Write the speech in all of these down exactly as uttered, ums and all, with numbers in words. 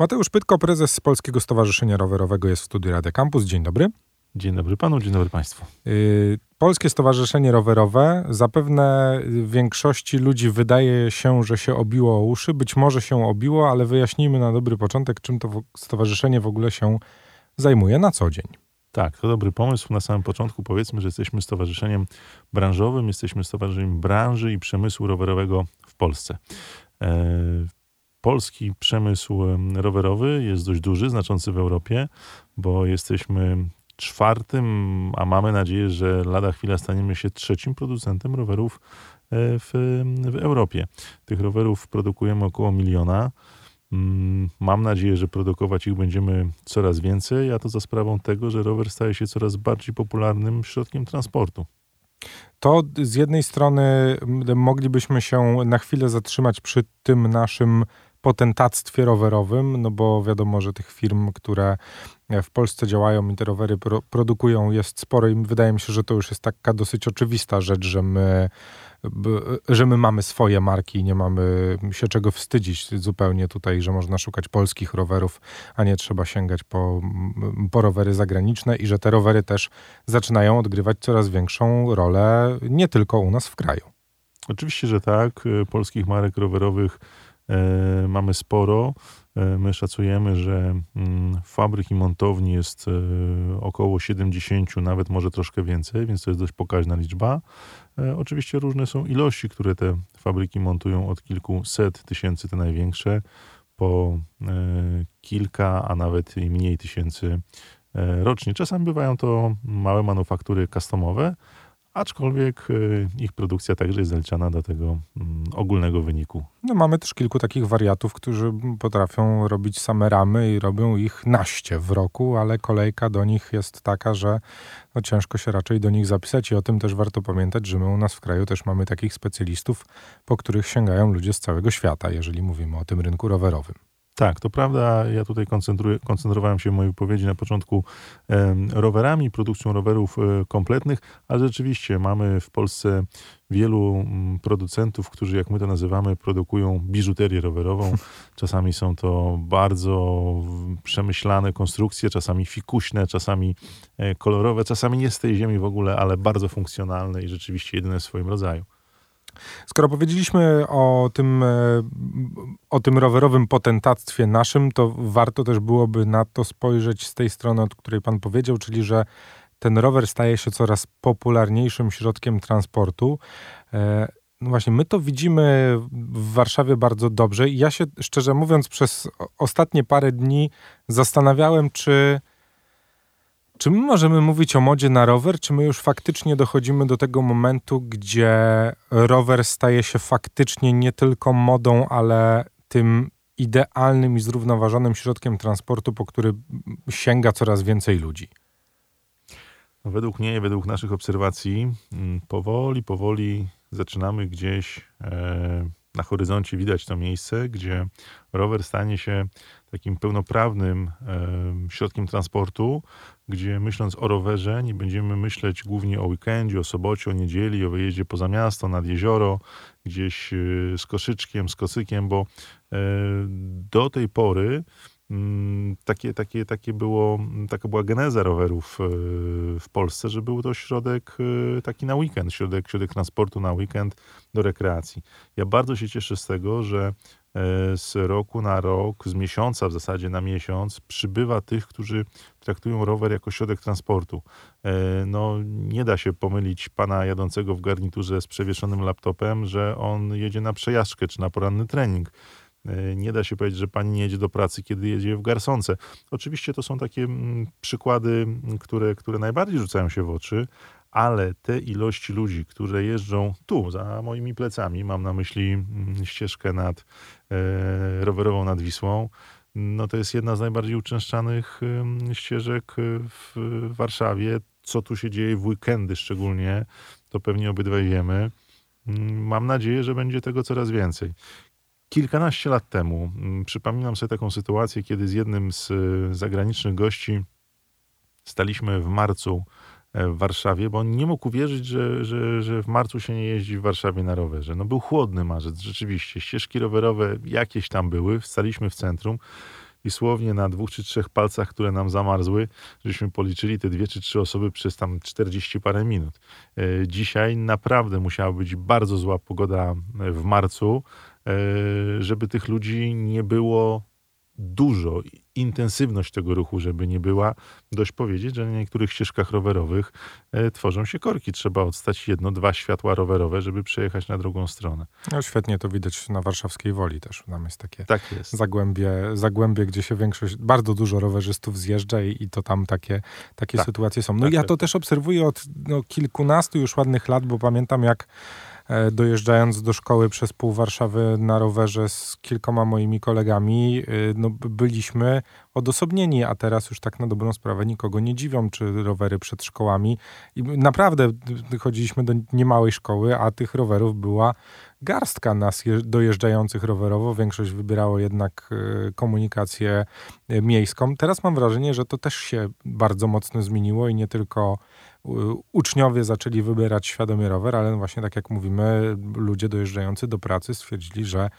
Mateusz Pytko, prezes Polskiego Stowarzyszenia Rowerowego, jest w studiu Radio Campus. Dzień dobry. Dzień dobry panu, dzień dobry państwu. Yy, Polskie Stowarzyszenie Rowerowe, zapewne większości ludzi wydaje się, że się obiło o uszy. Być może się obiło, ale wyjaśnijmy na dobry początek, czym to stowarzyszenie w ogóle się zajmuje na co dzień. Tak, to dobry pomysł. Na samym początku powiedzmy, że jesteśmy stowarzyszeniem branżowym, jesteśmy stowarzyszeniem branży i przemysłu rowerowego w Polsce. Polski przemysł rowerowy jest dość duży, znaczący w Europie, bo jesteśmy czwartym, a mamy nadzieję, że lada chwila staniemy się trzecim producentem rowerów w, w Europie. Tych rowerów produkujemy około miliona. Mam nadzieję, że produkować ich będziemy coraz więcej, a to za sprawą tego, że rower staje się coraz bardziej popularnym środkiem transportu. To z jednej strony moglibyśmy się na chwilę zatrzymać przy tym naszym potentactwie rowerowym, no bo wiadomo, że tych firm, które w Polsce działają i te rowery pro- produkują jest sporo i wydaje mi się, że to już jest taka dosyć oczywista rzecz, że my, że my mamy swoje marki i nie mamy się czego wstydzić zupełnie tutaj, że można szukać polskich rowerów, a nie trzeba sięgać po, po rowery zagraniczne i że te rowery też zaczynają odgrywać coraz większą rolę nie tylko u nas w kraju. Oczywiście, że tak. Polskich marek rowerowych mamy sporo. My szacujemy, że fabryk i montowni jest około siedemdziesiąt, nawet może troszkę więcej, więc to jest dość pokaźna liczba. Oczywiście różne są ilości, które te fabryki montują, od kilkuset tysięcy, te największe, po kilka, a nawet i mniej tysięcy rocznie. Czasami bywają to małe manufaktury customowe, aczkolwiek ich produkcja także jest zaliczana do tego ogólnego wyniku. No mamy też kilku takich wariatów, którzy potrafią robić same ramy i robią ich naście w roku, ale kolejka do nich jest taka, że no ciężko się raczej do nich zapisać i o tym też warto pamiętać, że my u nas w kraju też mamy takich specjalistów, po których sięgają ludzie z całego świata, jeżeli mówimy o tym rynku rowerowym. Tak, to prawda. Ja tutaj koncentruję, koncentrowałem się w mojej wypowiedzi na początku e, rowerami, produkcją rowerów e, kompletnych, a rzeczywiście mamy w Polsce wielu producentów, którzy, jak my to nazywamy, produkują biżuterię rowerową. Czasami są to bardzo przemyślane konstrukcje, czasami fikuśne, czasami kolorowe, czasami nie z tej ziemi w ogóle, ale bardzo funkcjonalne i rzeczywiście jedyne w swoim rodzaju. Skoro powiedzieliśmy o tym, o tym rowerowym potentactwie naszym, to warto też byłoby na to spojrzeć z tej strony, od której pan powiedział, czyli że ten rower staje się coraz popularniejszym środkiem transportu. No właśnie, my to widzimy w Warszawie bardzo dobrze i ja się, szczerze mówiąc, przez ostatnie parę dni zastanawiałem, czy... Czy my możemy mówić o modzie na rower, czy my już faktycznie dochodzimy do tego momentu, gdzie rower staje się faktycznie nie tylko modą, ale tym idealnym i zrównoważonym środkiem transportu, po który sięga coraz więcej ludzi? Według mnie, według naszych obserwacji, powoli, powoli zaczynamy gdzieś e, na horyzoncie widać to miejsce, gdzie rower stanie się takim pełnoprawnym e, środkiem transportu, gdzie myśląc o rowerze nie będziemy myśleć głównie o weekendzie, o sobocie, o niedzieli, o wyjeździe poza miasto, nad jezioro, gdzieś z koszyczkiem, z kocykiem, bo do tej pory takie, takie, takie było, taka była geneza rowerów w Polsce, że był to środek taki na weekend, środek, środek transportu na weekend do rekreacji. Ja bardzo się cieszę z tego, że z roku na rok, z miesiąca w zasadzie na miesiąc przybywa tych, którzy traktują rower jako środek transportu. No, nie da się pomylić pana jadącego w garniturze z przewieszonym laptopem, że on jedzie na przejażdżkę czy na poranny trening. Nie da się powiedzieć, że pani nie jedzie do pracy, kiedy jedzie w garsonce. Oczywiście to są takie przykłady, które, które najbardziej rzucają się w oczy, ale te ilości ludzi, które jeżdżą tu, za moimi plecami, mam na myśli ścieżkę nad, e, rowerową nad Wisłą, no to jest jedna z najbardziej uczęszczanych ścieżek w Warszawie. Co tu się dzieje w weekendy szczególnie, to pewnie obydwaj wiemy. Mam nadzieję, że będzie tego coraz więcej. Kilkanaście lat temu przypominam sobie taką sytuację, kiedy z jednym z zagranicznych gości staliśmy w marcu w Warszawie, bo on nie mógł uwierzyć, że, że, że w marcu się nie jeździ w Warszawie na rowerze. No był chłodny marzec, rzeczywiście. Ścieżki rowerowe jakieś tam były. Staliśmy w centrum i słownie na dwóch czy trzech palcach, które nam zamarzły, żeśmy policzyli te dwie czy trzy osoby przez tam czterdzieści parę minut. Dzisiaj naprawdę musiała być bardzo zła pogoda w marcu, żeby tych ludzi nie było dużo, intensywność tego ruchu, żeby nie była. Dość powiedzieć, że na niektórych ścieżkach rowerowych tworzą się korki. Trzeba odstać jedno, dwa światła rowerowe, żeby przejechać na drugą stronę. No świetnie to widać na warszawskiej Woli też. Tam jest takie tak jest. Zagłębie, zagłębie, gdzie się większość, bardzo dużo rowerzystów zjeżdża i, i to tam takie, takie tak. sytuacje są. No tak, ja to tak. też obserwuję od no, kilkunastu już ładnych lat, bo pamiętam jak dojeżdżając do szkoły przez pół Warszawy na rowerze z kilkoma moimi kolegami, no byliśmy odosobnieni, a teraz już tak na dobrą sprawę nikogo nie dziwią, czy rowery przed szkołami. I naprawdę chodziliśmy do niemałej szkoły, a tych rowerów była garstka nas dojeżdżających rowerowo. Większość wybierało jednak komunikację miejską. Teraz mam wrażenie, że to też się bardzo mocno zmieniło i nie tylko uczniowie zaczęli wybierać świadomie rower, ale właśnie tak jak mówimy, ludzie dojeżdżający do pracy stwierdzili, że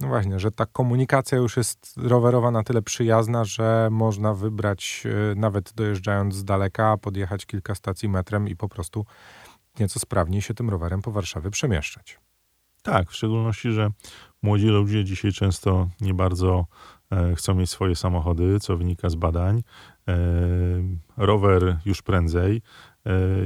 no właśnie, że ta komunikacja już jest rowerowa na tyle przyjazna, że można wybrać, nawet dojeżdżając z daleka, podjechać kilka stacji metrem i po prostu nieco sprawniej się tym rowerem po Warszawie przemieszczać. Tak, w szczególności, że młodzi ludzie dzisiaj często nie bardzo chcą mieć swoje samochody, co wynika z badań. Rower już prędzej.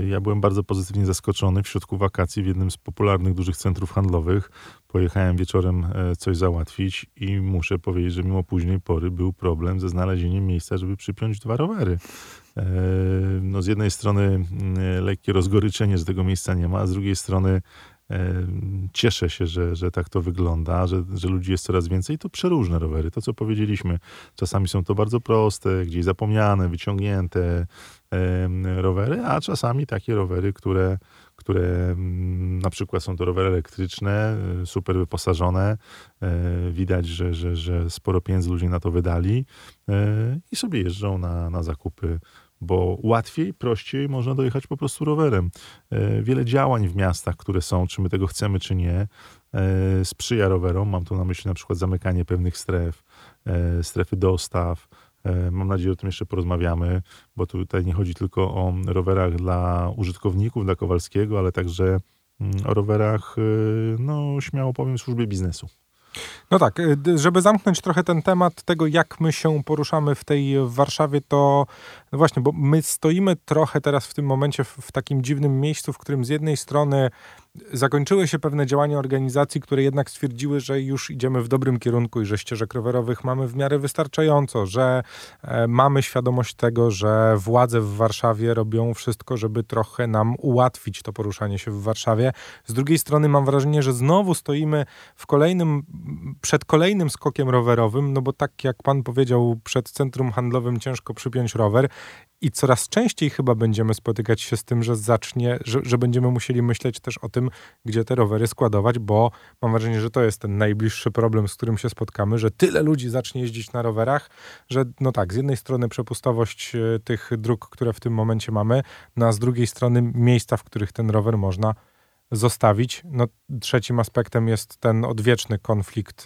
Ja byłem bardzo pozytywnie zaskoczony. W środku wakacji w jednym z popularnych dużych centrów handlowych pojechałem wieczorem coś załatwić i muszę powiedzieć, że mimo późnej pory był problem ze znalezieniem miejsca, żeby przypiąć dwa rowery. No z jednej strony lekkie rozgoryczenie, że tego miejsca nie ma, a z drugiej strony cieszę się, że, że tak to wygląda, że, że ludzi jest coraz więcej. To przeróżne rowery, to co powiedzieliśmy. Czasami są to bardzo proste, gdzieś zapomniane, wyciągnięte rowery, a czasami takie rowery, które, które na przykład są to rowery elektryczne, super wyposażone. Widać, że, że, że sporo pieniędzy ludzie na to wydali i sobie jeżdżą na, na zakupy, bo łatwiej, prościej można dojechać po prostu rowerem. Wiele działań w miastach, które są, czy my tego chcemy, czy nie, sprzyja rowerom. Mam tu na myśli na przykład zamykanie pewnych stref, strefy dostaw. Mam nadzieję, że o tym jeszcze porozmawiamy, bo tutaj nie chodzi tylko o rowerach dla użytkowników, dla Kowalskiego, ale także o rowerach, no śmiało powiem, służby biznesu. No tak, żeby zamknąć trochę ten temat tego, jak my się poruszamy w tej Warszawie, to no właśnie, bo my stoimy trochę teraz w tym momencie w, w takim dziwnym miejscu, w którym z jednej strony zakończyły się pewne działania organizacji, które jednak stwierdziły, że już idziemy w dobrym kierunku i że ścieżek rowerowych mamy w miarę wystarczająco, że e, mamy świadomość tego, że władze w Warszawie robią wszystko, żeby trochę nam ułatwić to poruszanie się w Warszawie. Z drugiej strony mam wrażenie, że znowu stoimy w kolejnym, przed kolejnym skokiem rowerowym, no bo tak jak pan powiedział, przed centrum handlowym ciężko przypiąć rower. I coraz częściej chyba będziemy spotykać się z tym, że zacznie, że, że będziemy musieli myśleć też o tym, gdzie te rowery składować, bo mam wrażenie, że to jest ten najbliższy problem, z którym się spotkamy, że tyle ludzi zacznie jeździć na rowerach, że no tak, z jednej strony przepustowość tych dróg, które w tym momencie mamy, no a z drugiej strony miejsca, w których ten rower można zostawić. No, trzecim aspektem jest ten odwieczny konflikt,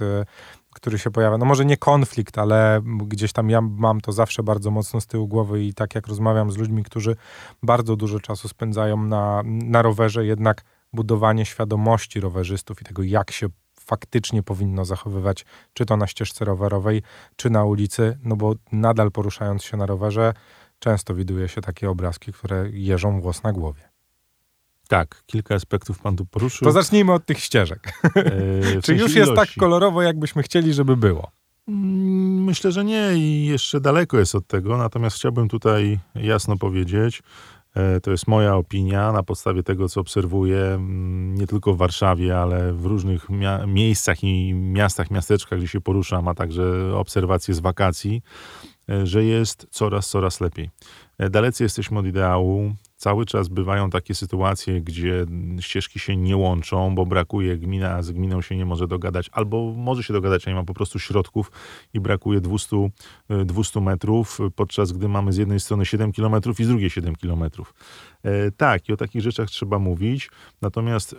który się pojawia. No może nie konflikt, ale gdzieś tam ja mam to zawsze bardzo mocno z tyłu głowy i tak jak rozmawiam z ludźmi, którzy bardzo dużo czasu spędzają na, na rowerze, jednak budowanie świadomości rowerzystów i tego, jak się faktycznie powinno zachowywać, czy to na ścieżce rowerowej, czy na ulicy, no bo nadal poruszając się na rowerze, często widuje się takie obrazki, które jeżą włos na głowie. Tak, kilka aspektów pan tu poruszył. To zacznijmy od tych ścieżek. Eee, Czy już jest tak kolorowo, jakbyśmy chcieli, żeby było? Myślę, że nie i jeszcze daleko jest od tego. Natomiast chciałbym tutaj jasno powiedzieć, e, to jest moja opinia na podstawie tego, co obserwuję, nie tylko w Warszawie, ale w różnych mia- miejscach i miastach, miasteczkach, gdzie się poruszam, a także obserwacje z wakacji, e, że jest coraz, coraz lepiej. E, dalecy jesteśmy od ideału. Cały czas bywają takie sytuacje, gdzie ścieżki się nie łączą, bo brakuje gmina, z gminą się nie może dogadać, albo może się dogadać, a nie ma po prostu środków i brakuje dwieście, dwieście metrów, podczas gdy mamy z jednej strony siedem kilometrów i z drugiej siedem kilometrów. E, tak, i o takich rzeczach trzeba mówić, natomiast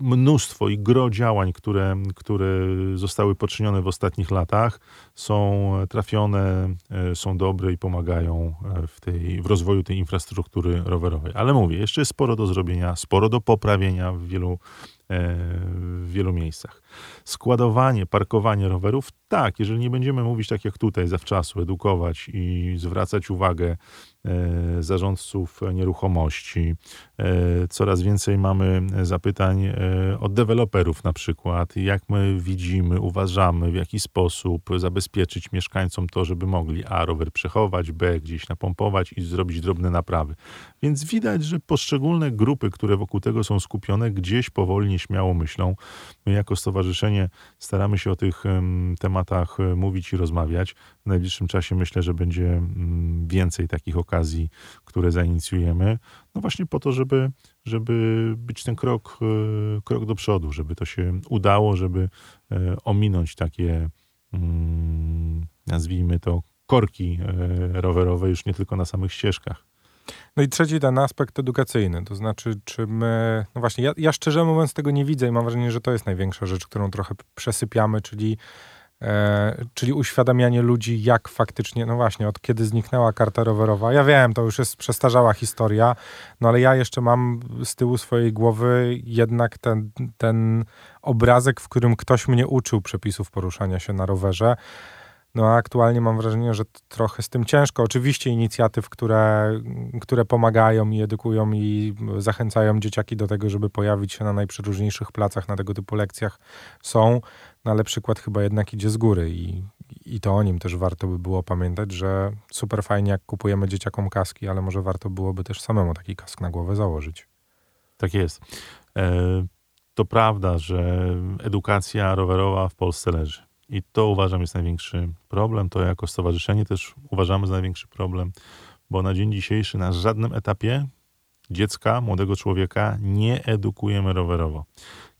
mnóstwo i gro działań, które, które zostały poczynione w ostatnich latach, są trafione, są dobre i pomagają w, tej, w rozwoju tej infrastruktury rowerowej. Ale mówię, jeszcze jest sporo do zrobienia, sporo do poprawienia w wielu, w wielu miejscach. Składowanie, parkowanie rowerów, tak, jeżeli nie będziemy mówić tak jak tutaj, zawczasu edukować i zwracać uwagę zarządców nieruchomości. Coraz więcej mamy zapytań od deweloperów na przykład, jak my widzimy, uważamy, w jaki sposób zabezpieczyć mieszkańcom to, żeby mogli a. rower przechować, b. gdzieś napompować i zrobić drobne naprawy. Więc widać, że poszczególne grupy, które wokół tego są skupione, gdzieś powoli, nieśmiało myślą. My jako stowarzyszenie staramy się o tych tematach mówić i rozmawiać. W najbliższym czasie myślę, że będzie więcej takich okazji, okazji, które zainicjujemy, no właśnie po to, żeby, żeby być ten krok, krok do przodu, żeby to się udało, żeby ominąć takie, nazwijmy to, korki rowerowe już nie tylko na samych ścieżkach. No i trzeci ten aspekt edukacyjny, to znaczy, czy my, no właśnie, ja, ja szczerze mówiąc tego nie widzę i mam wrażenie, że to jest największa rzecz, którą trochę przesypiamy, czyli E, czyli uświadamianie ludzi, jak faktycznie, no właśnie, od kiedy zniknęła karta rowerowa. Ja wiem, to już jest przestarzała historia, no ale ja jeszcze mam z tyłu swojej głowy jednak ten, ten obrazek, w którym ktoś mnie uczył przepisów poruszania się na rowerze. No a aktualnie mam wrażenie, że trochę z tym ciężko. Oczywiście inicjatyw, które, które pomagają i edukują i zachęcają dzieciaki do tego, żeby pojawić się na najprzeróżniejszych placach, na tego typu lekcjach są, no ale przykład chyba jednak idzie z góry i, i to o nim też warto by było pamiętać, że super fajnie jak kupujemy dzieciakom kaski, ale może warto byłoby też samemu taki kask na głowę założyć. Tak jest. To prawda, że edukacja rowerowa w Polsce leży. I to uważam jest największy problem, to jako stowarzyszenie też uważamy za największy problem, bo na dzień dzisiejszy na żadnym etapie dziecka, młodego człowieka nie edukujemy rowerowo.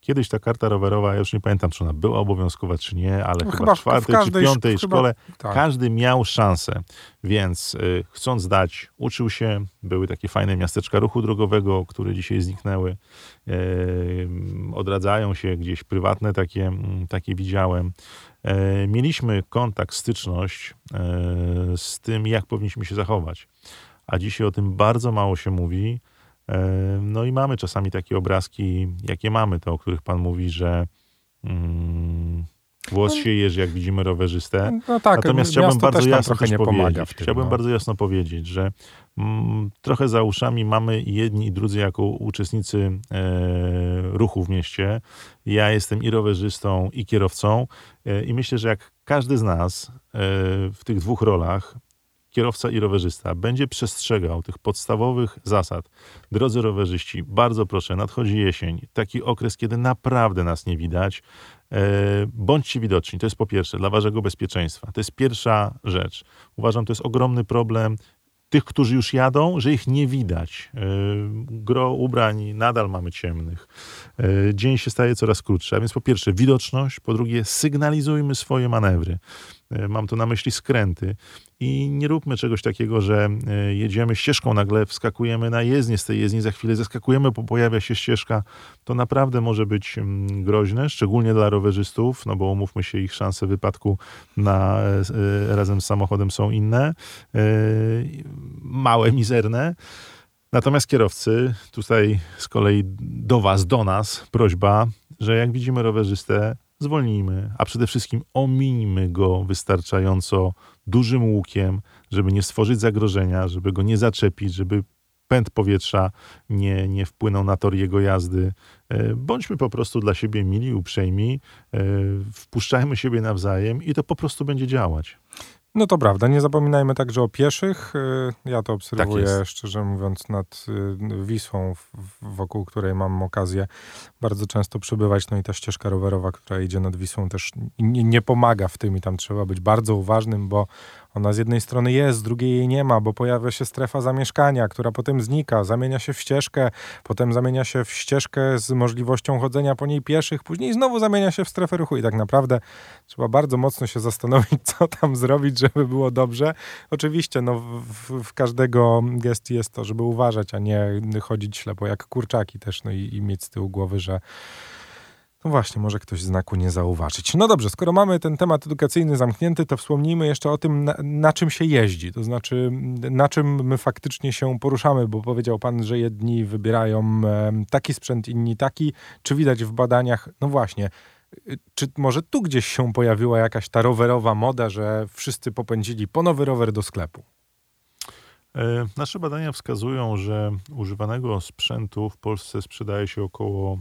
Kiedyś ta karta rowerowa, ja już nie pamiętam, czy ona była obowiązkowa, czy nie, ale no chyba w czwartej czy piątej szkole tak. Każdy miał szansę, więc y, chcąc dać, uczył się, były takie fajne miasteczka ruchu drogowego, które dzisiaj zniknęły, y, odradzają się gdzieś prywatne, takie, takie widziałem. Y, mieliśmy kontakt, styczność y, z tym, jak powinniśmy się zachować, a dzisiaj o tym bardzo mało się mówi. No i mamy czasami takie obrazki, jakie mamy, te, o których pan mówi, że mm, włos się jeży, jak widzimy rowerzystę. No tak, natomiast chciałbym bardzo też jasno też powiedzieć, tym, chciałbym no. bardzo jasno powiedzieć, że mm, trochę za uszami mamy jedni i drudzy jako uczestnicy e, ruchu w mieście. Ja jestem i rowerzystą, i kierowcą e, i myślę, że jak każdy z nas e, w tych dwóch rolach, kierowca i rowerzysta, będzie przestrzegał tych podstawowych zasad. Drodzy rowerzyści, bardzo proszę, nadchodzi jesień, taki okres, kiedy naprawdę nas nie widać. Bądźcie widoczni, to jest po pierwsze, dla waszego bezpieczeństwa. To jest pierwsza rzecz. Uważam, to jest ogromny problem tych, którzy już jadą, że ich nie widać. Gro ubrań nadal mamy ciemnych. Dzień się staje coraz krótszy, a więc po pierwsze widoczność, po drugie sygnalizujmy swoje manewry. Mam tu na myśli skręty. I nie róbmy czegoś takiego, że jedziemy ścieżką, nagle wskakujemy na jezdnię, z tej jezdni za chwilę zeskakujemy, bo pojawia się ścieżka. To naprawdę może być groźne, szczególnie dla rowerzystów, no bo umówmy się, ich szanse wypadku na, razem z samochodem są inne, małe, mizerne. Natomiast kierowcy, tutaj z kolei do was, do nas prośba, że jak widzimy rowerzystę, zwolnijmy, a przede wszystkim ominijmy go wystarczająco dużym łukiem, żeby nie stworzyć zagrożenia, żeby go nie zaczepić, żeby pęd powietrza nie, nie wpłynął na tor jego jazdy. Bądźmy po prostu dla siebie mili, uprzejmi, wpuszczajmy siebie nawzajem i to po prostu będzie działać. No to prawda, nie zapominajmy także o pieszych. Ja to obserwuję, tak szczerze mówiąc, nad Wisłą, wokół której mam okazję bardzo często przebywać. No i ta ścieżka rowerowa, która idzie nad Wisłą, też nie pomaga w tym i tam trzeba być bardzo uważnym, bo Ona z jednej strony jest, z drugiej jej nie ma, bo pojawia się strefa zamieszkania, która potem znika, zamienia się w ścieżkę, potem zamienia się w ścieżkę z możliwością chodzenia po niej pieszych, później znowu zamienia się w strefę ruchu i tak naprawdę trzeba bardzo mocno się zastanowić, co tam zrobić, żeby było dobrze. Oczywiście no, w, w każdego gestu jest to, żeby uważać, a nie chodzić ślepo jak kurczaki też, no i, i mieć z tyłu głowy, że no właśnie, może ktoś znaku nie zauważyć. No dobrze, skoro mamy ten temat edukacyjny zamknięty, to wspomnijmy jeszcze o tym, na, na czym się jeździ, to znaczy na czym my faktycznie się poruszamy, bo powiedział pan, że jedni wybierają taki sprzęt, inni taki. Czy widać w badaniach, no właśnie, czy może tu gdzieś się pojawiła jakaś ta rowerowa moda, że wszyscy popędzili po nowy rower do sklepu? Nasze badania wskazują, że używanego sprzętu w Polsce sprzedaje się około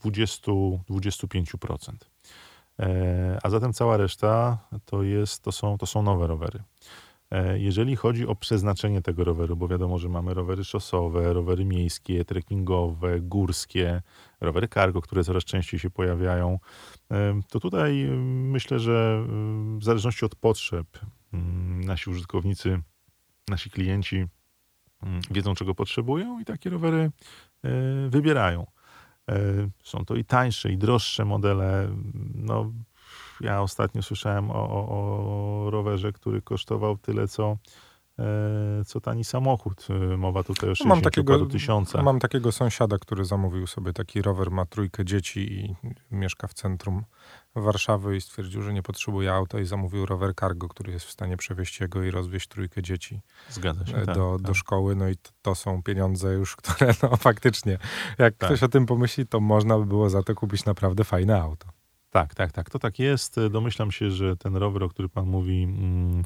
dwadzieścia do dwudziestu pięciu procent. A zatem cała reszta to, jest, to, są, to są nowe rowery. Jeżeli chodzi o przeznaczenie tego roweru, bo wiadomo, że mamy rowery szosowe, rowery miejskie, trekkingowe, górskie, rowery cargo, które coraz częściej się pojawiają, to tutaj myślę, że w zależności od potrzeb nasi użytkownicy, nasi klienci wiedzą, czego potrzebują i takie rowery wybierają. Są to i tańsze, i droższe modele. No, ja ostatnio słyszałem o, o, o rowerze, który kosztował tyle, co, co tani samochód. Mowa tutaj o sześćdziesięciu paru tysiącach. Mam takiego sąsiada, który zamówił sobie taki rower, ma trójkę dzieci i mieszka w centrum Warszawy i stwierdził, że nie potrzebuje auta i zamówił rower cargo, który jest w stanie przewieźć jego i rozwieźć trójkę dzieci. Zgadza się, do, tak, do tak. szkoły. No i to są pieniądze już, które no faktycznie, jak tak. ktoś o tym pomyśli, to można by było za to kupić naprawdę fajne auto. Tak, tak, tak. To tak jest. Domyślam się, że ten rower, o którym pan mówi, mm,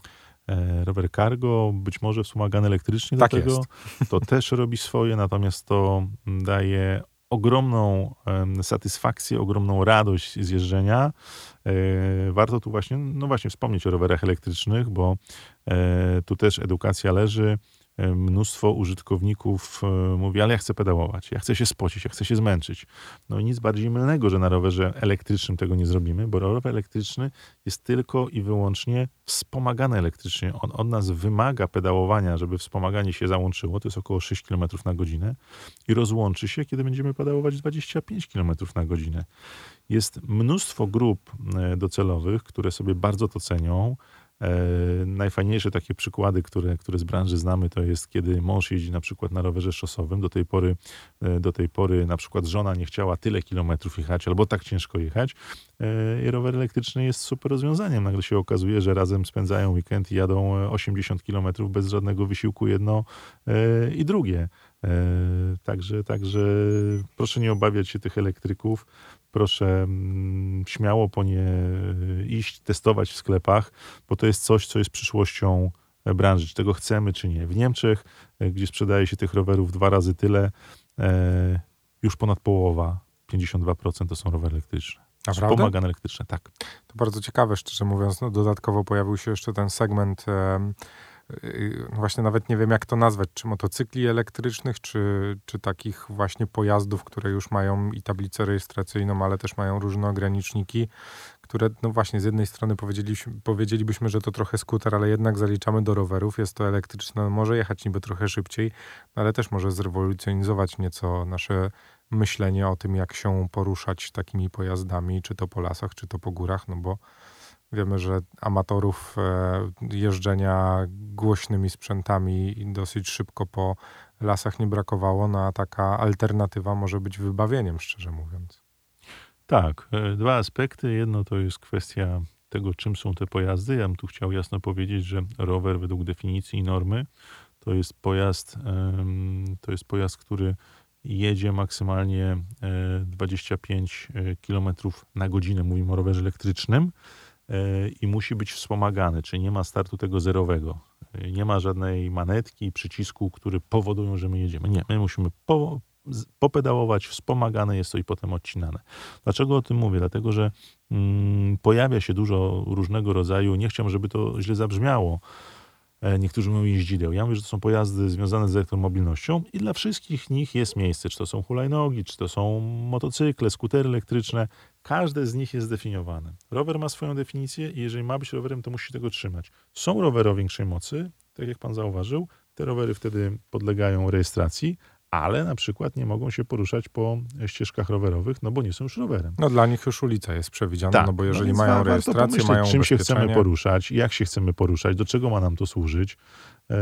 rower cargo, być może wspomagany elektrycznie tak do tego, jest. To też robi swoje, natomiast to daje ogromną satysfakcję, ogromną radość z jeżdżenia. Warto tu właśnie, no właśnie wspomnieć o rowerach elektrycznych, bo tu też edukacja leży. Mnóstwo użytkowników mówi, ale ja chcę pedałować, ja chcę się spocić, ja chcę się zmęczyć. No i nic bardziej mylnego, że na rowerze elektrycznym tego nie zrobimy, bo rower elektryczny jest tylko i wyłącznie wspomagany elektrycznie. On od nas wymaga pedałowania, żeby wspomaganie się załączyło, to jest około sześć kilometrów na godzinę i rozłączy się, kiedy będziemy pedałować dwadzieścia pięć kilometrów na godzinę. Jest mnóstwo grup docelowych, które sobie bardzo to cenią. E, najfajniejsze takie przykłady, które, które z branży znamy, to jest kiedy mąż jeździ na przykład na rowerze szosowym. Do tej pory, e, do tej pory na przykład żona nie chciała tyle kilometrów jechać albo tak ciężko jechać. E, rower elektryczny jest super rozwiązaniem. Nagle się okazuje, że razem spędzają weekend i jadą osiemdziesiąt kilometrów bez żadnego wysiłku jedno e, i drugie. E, także, także proszę nie obawiać się tych elektryków. Proszę śmiało po nie iść, testować w sklepach, bo to jest coś, co jest przyszłością branży. Czy tego chcemy, czy nie. W Niemczech, gdzie sprzedaje się tych rowerów dwa razy tyle, już ponad połowa, pięćdziesiąt dwa procent to są rowery elektryczne. Wspomagane elektryczne, tak. To bardzo ciekawe, szczerze mówiąc. No, dodatkowo pojawił się jeszcze ten segment... Um... Właśnie nawet nie wiem, jak to nazwać, czy motocykli elektrycznych, czy, czy takich właśnie pojazdów, które już mają i tablicę rejestracyjną, ale też mają różne ograniczniki, które no właśnie z jednej strony powiedzieliśmy, powiedzielibyśmy, że to trochę skuter, ale jednak zaliczamy do rowerów, jest to elektryczne, może jechać niby trochę szybciej, ale też może zrewolucjonizować nieco nasze myślenie o tym, jak się poruszać takimi pojazdami, czy to po lasach, czy to po górach, no bo wiemy, że amatorów jeżdżenia głośnymi sprzętami dosyć szybko po lasach nie brakowało, no a taka alternatywa może być wybawieniem, szczerze mówiąc. Tak, dwa aspekty. Jedno to jest kwestia tego, czym są te pojazdy. Ja bym tu chciał jasno powiedzieć, że rower według definicji i normy to jest pojazd, to jest pojazd, który jedzie maksymalnie dwadzieścia pięć kilometrów na godzinę. Mówimy o rowerze elektrycznym. I musi być wspomagany, czyli nie ma startu tego zerowego. Nie ma żadnej manetki, przycisku, który powodują, że my jedziemy. Nie, my musimy po, popedałować, wspomagane jest to i potem odcinane. Dlaczego o tym mówię? Dlatego, że mm, pojawia się dużo różnego rodzaju, nie chciałbym, żeby to źle zabrzmiało, Niektórzy mówią jeździdeł. Ja mówię, że to są pojazdy związane z elektromobilnością i dla wszystkich nich jest miejsce. Czy to są hulajnogi, czy to są motocykle, skutery elektryczne. Każde z nich jest zdefiniowane. Rower ma swoją definicję i jeżeli ma być rowerem, to musi tego trzymać. Są rowery o większej mocy, tak jak pan zauważył. Te rowery wtedy podlegają rejestracji, ale na przykład nie mogą się poruszać po ścieżkach rowerowych, no bo nie są już rowerem. No dla nich już ulica jest przewidziana, tak, no bo jeżeli no mają rejestrację, mają czym się chcemy poruszać, jak się chcemy poruszać, do czego ma nam to służyć. Yy,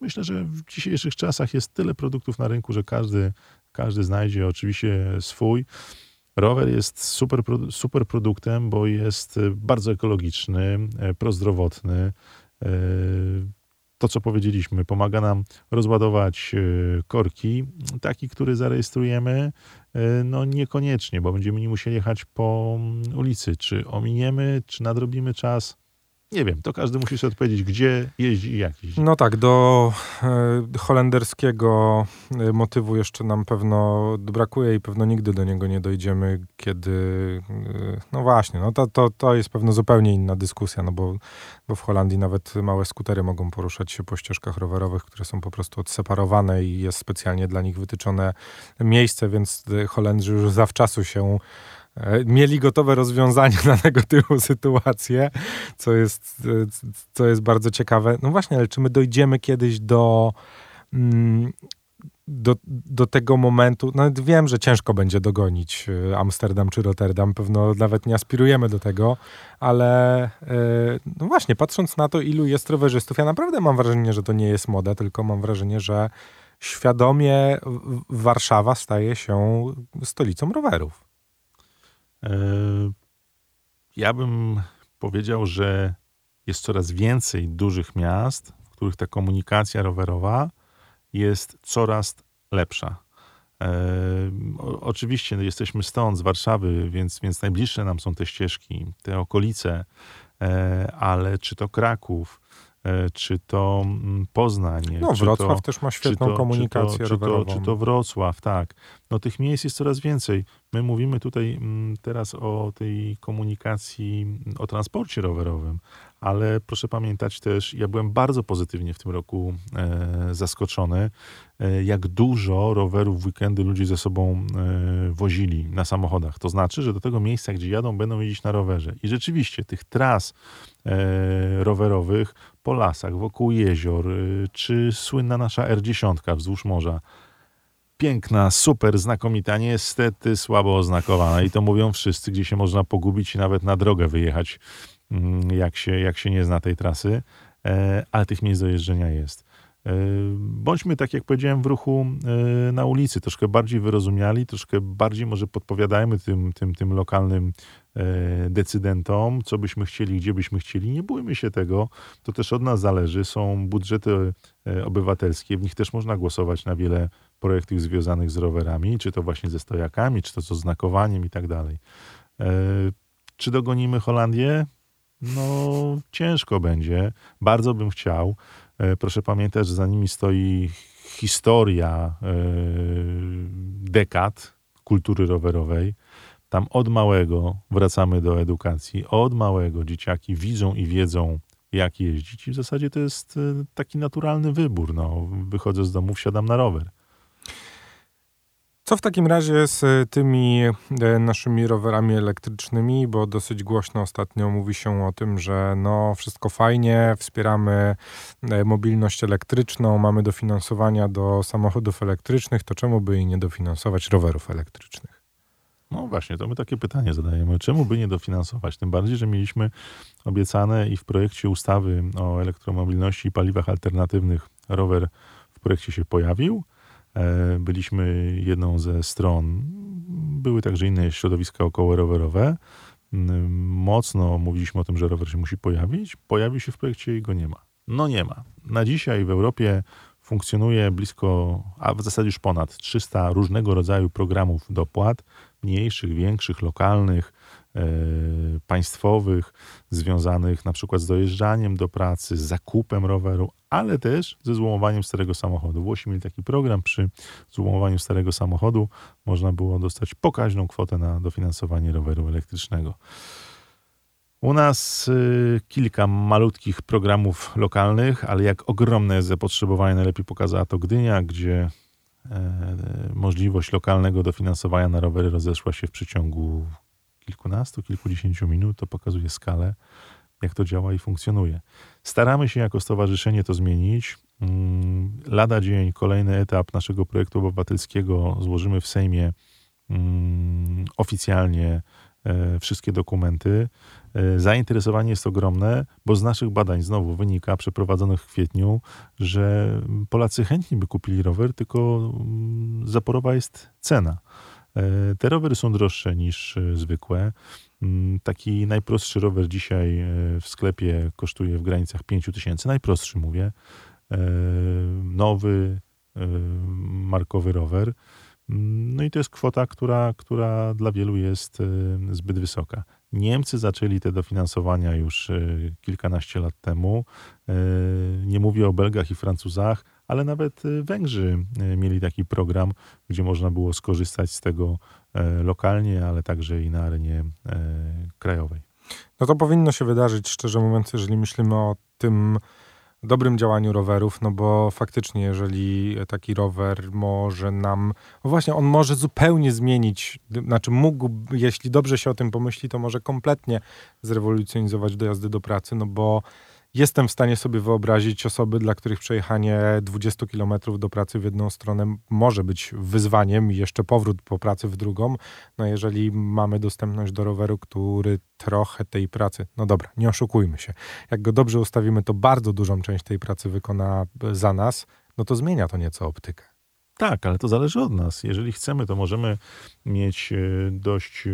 myślę, że w dzisiejszych czasach jest tyle produktów na rynku, że każdy, każdy znajdzie oczywiście swój. Rower jest super, super produktem, bo jest bardzo ekologiczny, prozdrowotny. Yy, To, co powiedzieliśmy, pomaga nam rozładować korki. Taki, który zarejestrujemy, no niekoniecznie, bo będziemy nie musieli jechać po ulicy. Czy ominiemy, czy nadrobimy czas? Nie wiem, to każdy musi sobie odpowiedzieć, gdzie jeździ i jak jeździ. No tak, do holenderskiego motywu jeszcze nam pewno brakuje i pewno nigdy do niego nie dojdziemy, kiedy... No właśnie, no to, to, to jest pewno zupełnie inna dyskusja, no bo, bo w Holandii nawet małe skutery mogą poruszać się po ścieżkach rowerowych, które są po prostu odseparowane i jest specjalnie dla nich wytyczone miejsce, więc Holendrzy już zawczasu się... mieli gotowe rozwiązanie na tego typu sytuację, co jest, co jest bardzo ciekawe. No właśnie, ale czy my dojdziemy kiedyś do, do, do tego momentu? Nawet wiem, że ciężko będzie dogonić Amsterdam czy Rotterdam, pewno nawet nie aspirujemy do tego, ale no właśnie, patrząc na to, ilu jest rowerzystów, ja naprawdę mam wrażenie, że to nie jest moda, tylko mam wrażenie, że świadomie Warszawa staje się stolicą rowerów. Ja bym powiedział, że jest coraz więcej dużych miast, w których ta komunikacja rowerowa jest coraz lepsza. Oczywiście jesteśmy stąd, z Warszawy, więc, więc najbliższe nam są te ścieżki, te okolice, ale czy to Kraków, czy to Poznań. No, Wrocław to, też ma świetną czy to, komunikację czy to, rowerową. Czy to, czy to Wrocław, tak. No tych miejsc jest coraz więcej. My mówimy tutaj teraz o tej komunikacji, o transporcie rowerowym, ale proszę pamiętać też, ja byłem bardzo pozytywnie w tym roku e, zaskoczony, e, jak dużo rowerów w weekendy ludzie ze sobą e, wozili na samochodach. To znaczy, że do tego miejsca, gdzie jadą, będą jeździć na rowerze. I rzeczywiście tych tras e, rowerowych po lasach, wokół jezior, e, czy słynna nasza R dziesięć wzdłuż morza, piękna, super, znakomita, niestety słabo oznakowana. I to mówią wszyscy, gdzie się można pogubić i nawet na drogę wyjechać, jak się, jak się nie zna tej trasy, ale tych miejsc do jeżdżenia jest. Bądźmy, tak jak powiedziałem, w ruchu na ulicy, troszkę bardziej wyrozumiali, troszkę bardziej może podpowiadajmy tym, tym, tym lokalnym decydentom, co byśmy chcieli, gdzie byśmy chcieli. Nie bójmy się tego, to też od nas zależy. Są budżety obywatelskie, w nich też można głosować na wiele projektów związanych z rowerami, czy to właśnie ze stojakami, czy to z oznakowaniem i tak dalej. Czy dogonimy Holandię? No ciężko będzie. Bardzo bym chciał. Proszę pamiętać, że za nimi stoi historia dekad kultury rowerowej. Tam od małego wracamy do edukacji. Od małego dzieciaki widzą i wiedzą, jak jeździć. I w zasadzie to jest taki naturalny wybór. No, wychodzę z domu, wsiadam na rower. Co w takim razie z tymi naszymi rowerami elektrycznymi, bo dosyć głośno ostatnio mówi się o tym, że no wszystko fajnie, wspieramy mobilność elektryczną, mamy dofinansowania do samochodów elektrycznych, to czemu by nie dofinansować rowerów elektrycznych? No właśnie, to my takie pytanie zadajemy. Czemu by nie dofinansować? Tym bardziej, że mieliśmy obiecane i w projekcie ustawy o elektromobilności i paliwach alternatywnych rower w projekcie się pojawił. Byliśmy jedną ze stron, były także inne środowiska okołorowerowe. Mocno mówiliśmy o tym, że rower się musi pojawić. Pojawił się w projekcie i go nie ma. No nie ma. Na dzisiaj w Europie funkcjonuje blisko, a w zasadzie już ponad trzysta różnego rodzaju programów dopłat, mniejszych, większych, lokalnych, państwowych, związanych na przykład z dojeżdżaniem do pracy, z zakupem roweru, ale też ze złomowaniem starego samochodu. Włosi mieli taki program, przy złomowaniu starego samochodu można było dostać pokaźną kwotę na dofinansowanie roweru elektrycznego. U nas y, kilka malutkich programów lokalnych, ale jak ogromne jest zapotrzebowanie, najlepiej pokazała to Gdynia, gdzie y, możliwość lokalnego dofinansowania na rowery rozeszła się w przeciągu kilkunastu, kilkudziesięciu minut. To pokazuje skalę, jak to działa i funkcjonuje. Staramy się jako stowarzyszenie to zmienić. Lada dzień kolejny etap naszego projektu obywatelskiego złożymy w Sejmie um, oficjalnie e, wszystkie dokumenty. E, zainteresowanie jest ogromne, bo z naszych badań znowu wynika, przeprowadzonych w kwietniu, że Polacy chętnie by kupili rower, tylko um, zaporowa jest cena. E, te rowery są droższe niż e, zwykłe. Taki najprostszy rower dzisiaj w sklepie kosztuje w granicach pięć tysięcy, najprostszy mówię, nowy, markowy rower. No i to jest kwota, która, która dla wielu jest zbyt wysoka. Niemcy zaczęli te dofinansowania już kilkanaście lat temu. Nie mówię o Belgach i Francuzach, ale nawet Węgrzy mieli taki program, gdzie można było skorzystać z tego lokalnie, ale także i na arenie krajowej. No to powinno się wydarzyć, szczerze mówiąc, jeżeli myślimy o tym dobrym działaniu rowerów, no bo faktycznie, jeżeli taki rower może nam, no właśnie, on może zupełnie zmienić, znaczy mógł, jeśli dobrze się o tym pomyśli, to może kompletnie zrewolucjonizować dojazdy do pracy, no bo jestem w stanie sobie wyobrazić osoby, dla których przejechanie dwadzieścia kilometrów do pracy w jedną stronę może być wyzwaniem i jeszcze powrót po pracy w drugą. No jeżeli mamy dostępność do roweru, który trochę tej pracy, no dobra, nie oszukujmy się, jak go dobrze ustawimy, to bardzo dużą część tej pracy wykona za nas, no to zmienia to nieco optykę. Tak, ale to zależy od nas. Jeżeli chcemy, to możemy mieć dość,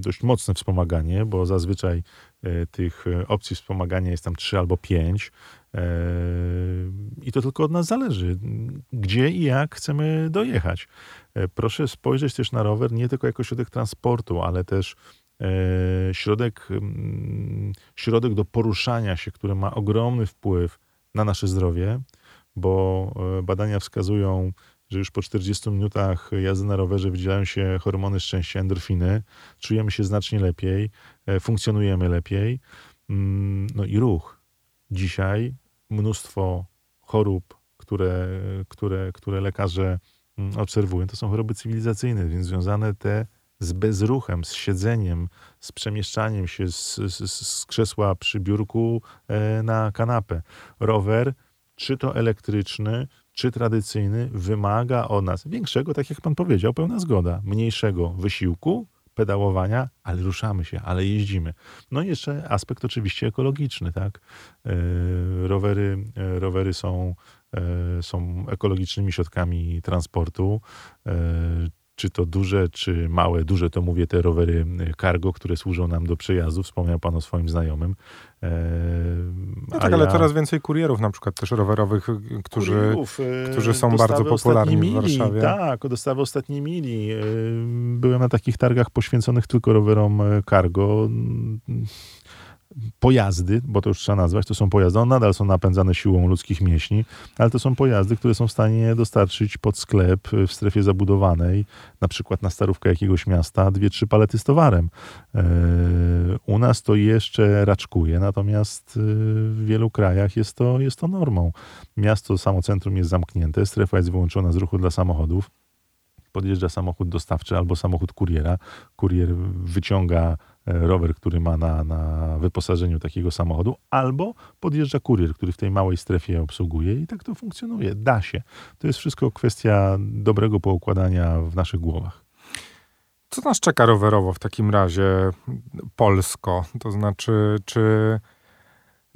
dość mocne wspomaganie, bo zazwyczaj tych opcji wspomagania jest tam trzy albo pięć i to tylko od nas zależy, gdzie i jak chcemy dojechać. Proszę spojrzeć też na rower nie tylko jako środek transportu, ale też środek, środek do poruszania się, który ma ogromny wpływ na nasze zdrowie, bo badania wskazują, że już po czterdziestu minutach jazdy na rowerze wydzielają się hormony szczęścia, endorfiny, czujemy się znacznie lepiej, funkcjonujemy lepiej. No i ruch. Dzisiaj mnóstwo chorób, które, które, które lekarze obserwują, to są choroby cywilizacyjne, więc związane te z bezruchem, z siedzeniem, z przemieszczaniem się z, z, z krzesła przy biurku na kanapę. Rower, czy to elektryczny, czy tradycyjny, wymaga od nas większego, tak jak pan powiedział, pełna zgoda, mniejszego wysiłku, pedałowania, ale ruszamy się, ale jeździmy. No i jeszcze aspekt oczywiście ekologiczny, tak? Yy, rowery, yy, rowery są, yy, są ekologicznymi środkami transportu, yy, czy to duże, czy małe. Duże to mówię te rowery cargo, które służą nam do przejazdu. Wspomniał pan o swoim znajomym. Eee, no tak, ale ja... coraz więcej kurierów na przykład też rowerowych, którzy, kurierów, którzy są bardzo popularni mili, w Warszawie. Tak, o dostawy ostatniej mili. Byłem na takich targach poświęconych tylko rowerom cargo. Pojazdy, bo to już trzeba nazwać, to są pojazdy, one nadal są napędzane siłą ludzkich mięśni, ale to są pojazdy, które są w stanie dostarczyć pod sklep w strefie zabudowanej, na przykład na starówkę jakiegoś miasta, dwie, trzy palety z towarem. Yy, u nas to jeszcze raczkuje, natomiast yy, w wielu krajach jest to, jest to normą. Miasto, samo centrum jest zamknięte, strefa jest wyłączona z ruchu dla samochodów, podjeżdża samochód dostawczy albo samochód kuriera, kurier wyciąga rower, który ma na, na wyposażeniu takiego samochodu, albo podjeżdża kurier, który w tej małej strefie obsługuje i tak to funkcjonuje. Da się. To jest wszystko kwestia dobrego poukładania w naszych głowach. Co nas czeka rowerowo w takim razie Polsko? To znaczy, czy...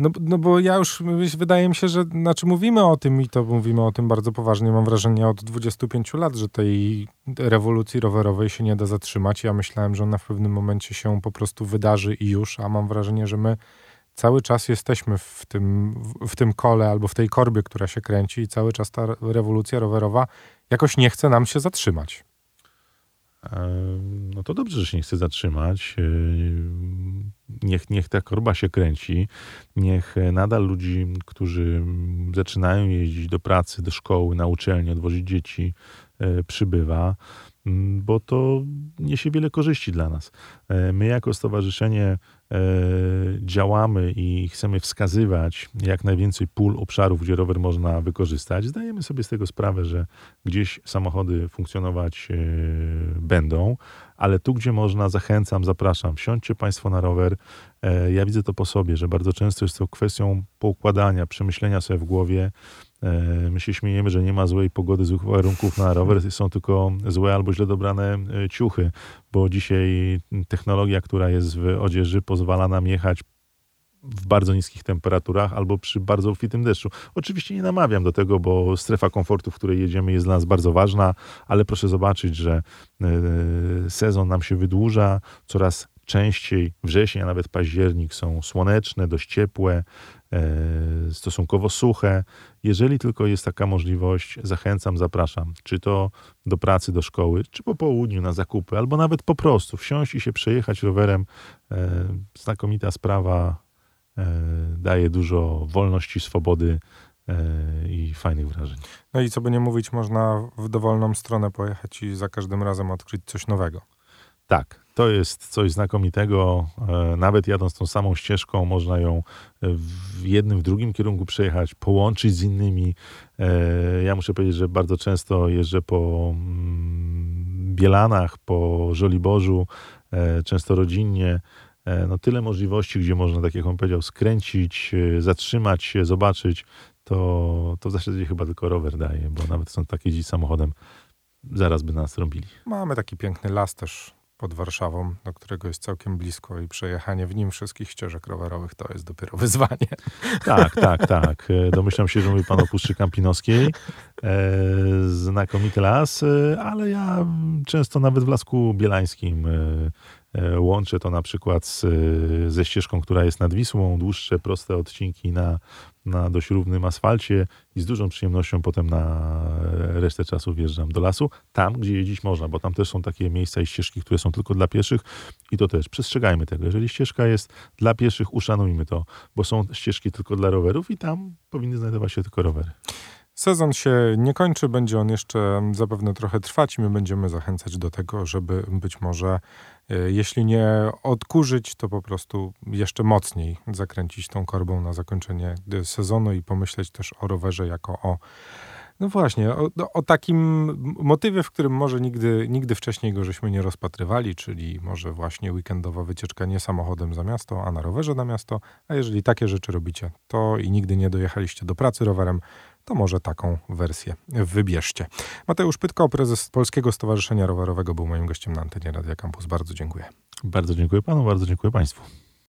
No, no bo ja już, wydaje mi się, że znaczy mówimy o tym i to mówimy o tym bardzo poważnie, mam wrażenie, od dwudziestu pięciu lat, że tej rewolucji rowerowej się nie da zatrzymać. Ja myślałem, że ona w pewnym momencie się po prostu wydarzy i już, a mam wrażenie, że my cały czas jesteśmy w tym, w tym kole albo w tej korbie, która się kręci i cały czas ta rewolucja rowerowa jakoś nie chce nam się zatrzymać. No to dobrze, że się nie chce zatrzymać. Niech, niech ta korba się kręci. Niech nadal ludzi, którzy zaczynają jeździć do pracy, do szkoły, na uczelnię, odwozić dzieci, przybywa. bo to niesie wiele korzyści dla nas. My jako stowarzyszenie działamy i chcemy wskazywać jak najwięcej pól, obszarów, gdzie rower można wykorzystać. Zdajemy sobie z tego sprawę, że gdzieś samochody funkcjonować będą, ale tu, gdzie można, zachęcam, zapraszam, wsiądźcie Państwo na rower. Ja widzę to po sobie, że bardzo często jest to kwestią poukładania, przemyślenia sobie w głowie. My się śmiejemy, że nie ma złej pogody, złych warunków na rower, są tylko złe albo źle dobrane ciuchy, bo dzisiaj technologia, która jest w odzieży, pozwala nam jechać w bardzo niskich temperaturach albo przy bardzo obfitym deszczu. Oczywiście nie namawiam do tego, bo strefa komfortu, w której jedziemy, jest dla nas bardzo ważna, ale proszę zobaczyć, że sezon nam się wydłuża, coraz częściej wrzesień, a nawet październik są słoneczne, dość ciepłe, stosunkowo suche. Jeżeli tylko jest taka możliwość, zachęcam, zapraszam. Czy to do pracy, do szkoły, czy po południu na zakupy, albo nawet po prostu wsiąść i się przejechać rowerem. Znakomita sprawa, daje dużo wolności, swobody i fajnych wrażeń. No i co by nie mówić, można w dowolną stronę pojechać i za każdym razem odkryć coś nowego. Tak, to jest coś znakomitego. Nawet jadąc tą samą ścieżką, można ją w jednym, w drugim kierunku przejechać, połączyć z innymi. Ja muszę powiedzieć, że bardzo często jeżdżę po Bielanach, po Żoliborzu, często rodzinnie. No tyle możliwości, gdzie można, tak jak on powiedział, skręcić, zatrzymać się, zobaczyć. To, to w zasadzie chyba tylko rower daje, bo nawet są takie jeździć samochodem, zaraz by nas robili. Mamy taki piękny las też pod Warszawą, do którego jest całkiem blisko i przejechanie w nim wszystkich ścieżek rowerowych to jest dopiero wyzwanie. Tak, tak, tak. Domyślam się, że mówi pan o Puszczy Kampinowskiej. Znakomity las, ale ja często nawet w Lasku Bielańskim łączę to na przykład z, ze ścieżką, która jest nad Wisłą, dłuższe, proste odcinki na, na dość równym asfalcie i z dużą przyjemnością potem na resztę czasu wjeżdżam do lasu, tam gdzie jeździć można, bo tam też są takie miejsca i ścieżki, które są tylko dla pieszych i to też przestrzegajmy tego. Jeżeli ścieżka jest dla pieszych, uszanujmy to, bo są ścieżki tylko dla rowerów i tam powinny znajdować się tylko rowery. Sezon się nie kończy, będzie on jeszcze zapewne trochę trwać i my będziemy zachęcać do tego, żeby być może, jeśli nie odkurzyć, to po prostu jeszcze mocniej zakręcić tą korbą na zakończenie sezonu i pomyśleć też o rowerze jako o, no właśnie, o, o takim motywie, w którym może nigdy, nigdy wcześniej go żeśmy nie rozpatrywali, czyli może właśnie weekendowa wycieczka nie samochodem za miasto, a na rowerze na miasto, a jeżeli takie rzeczy robicie, to i nigdy nie dojechaliście do pracy rowerem, to może taką wersję wybierzcie. Mateusz Pytko, prezes Polskiego Stowarzyszenia Rowerowego, był moim gościem na antenie Radia Campus. Bardzo dziękuję. Bardzo dziękuję panu, bardzo dziękuję państwu.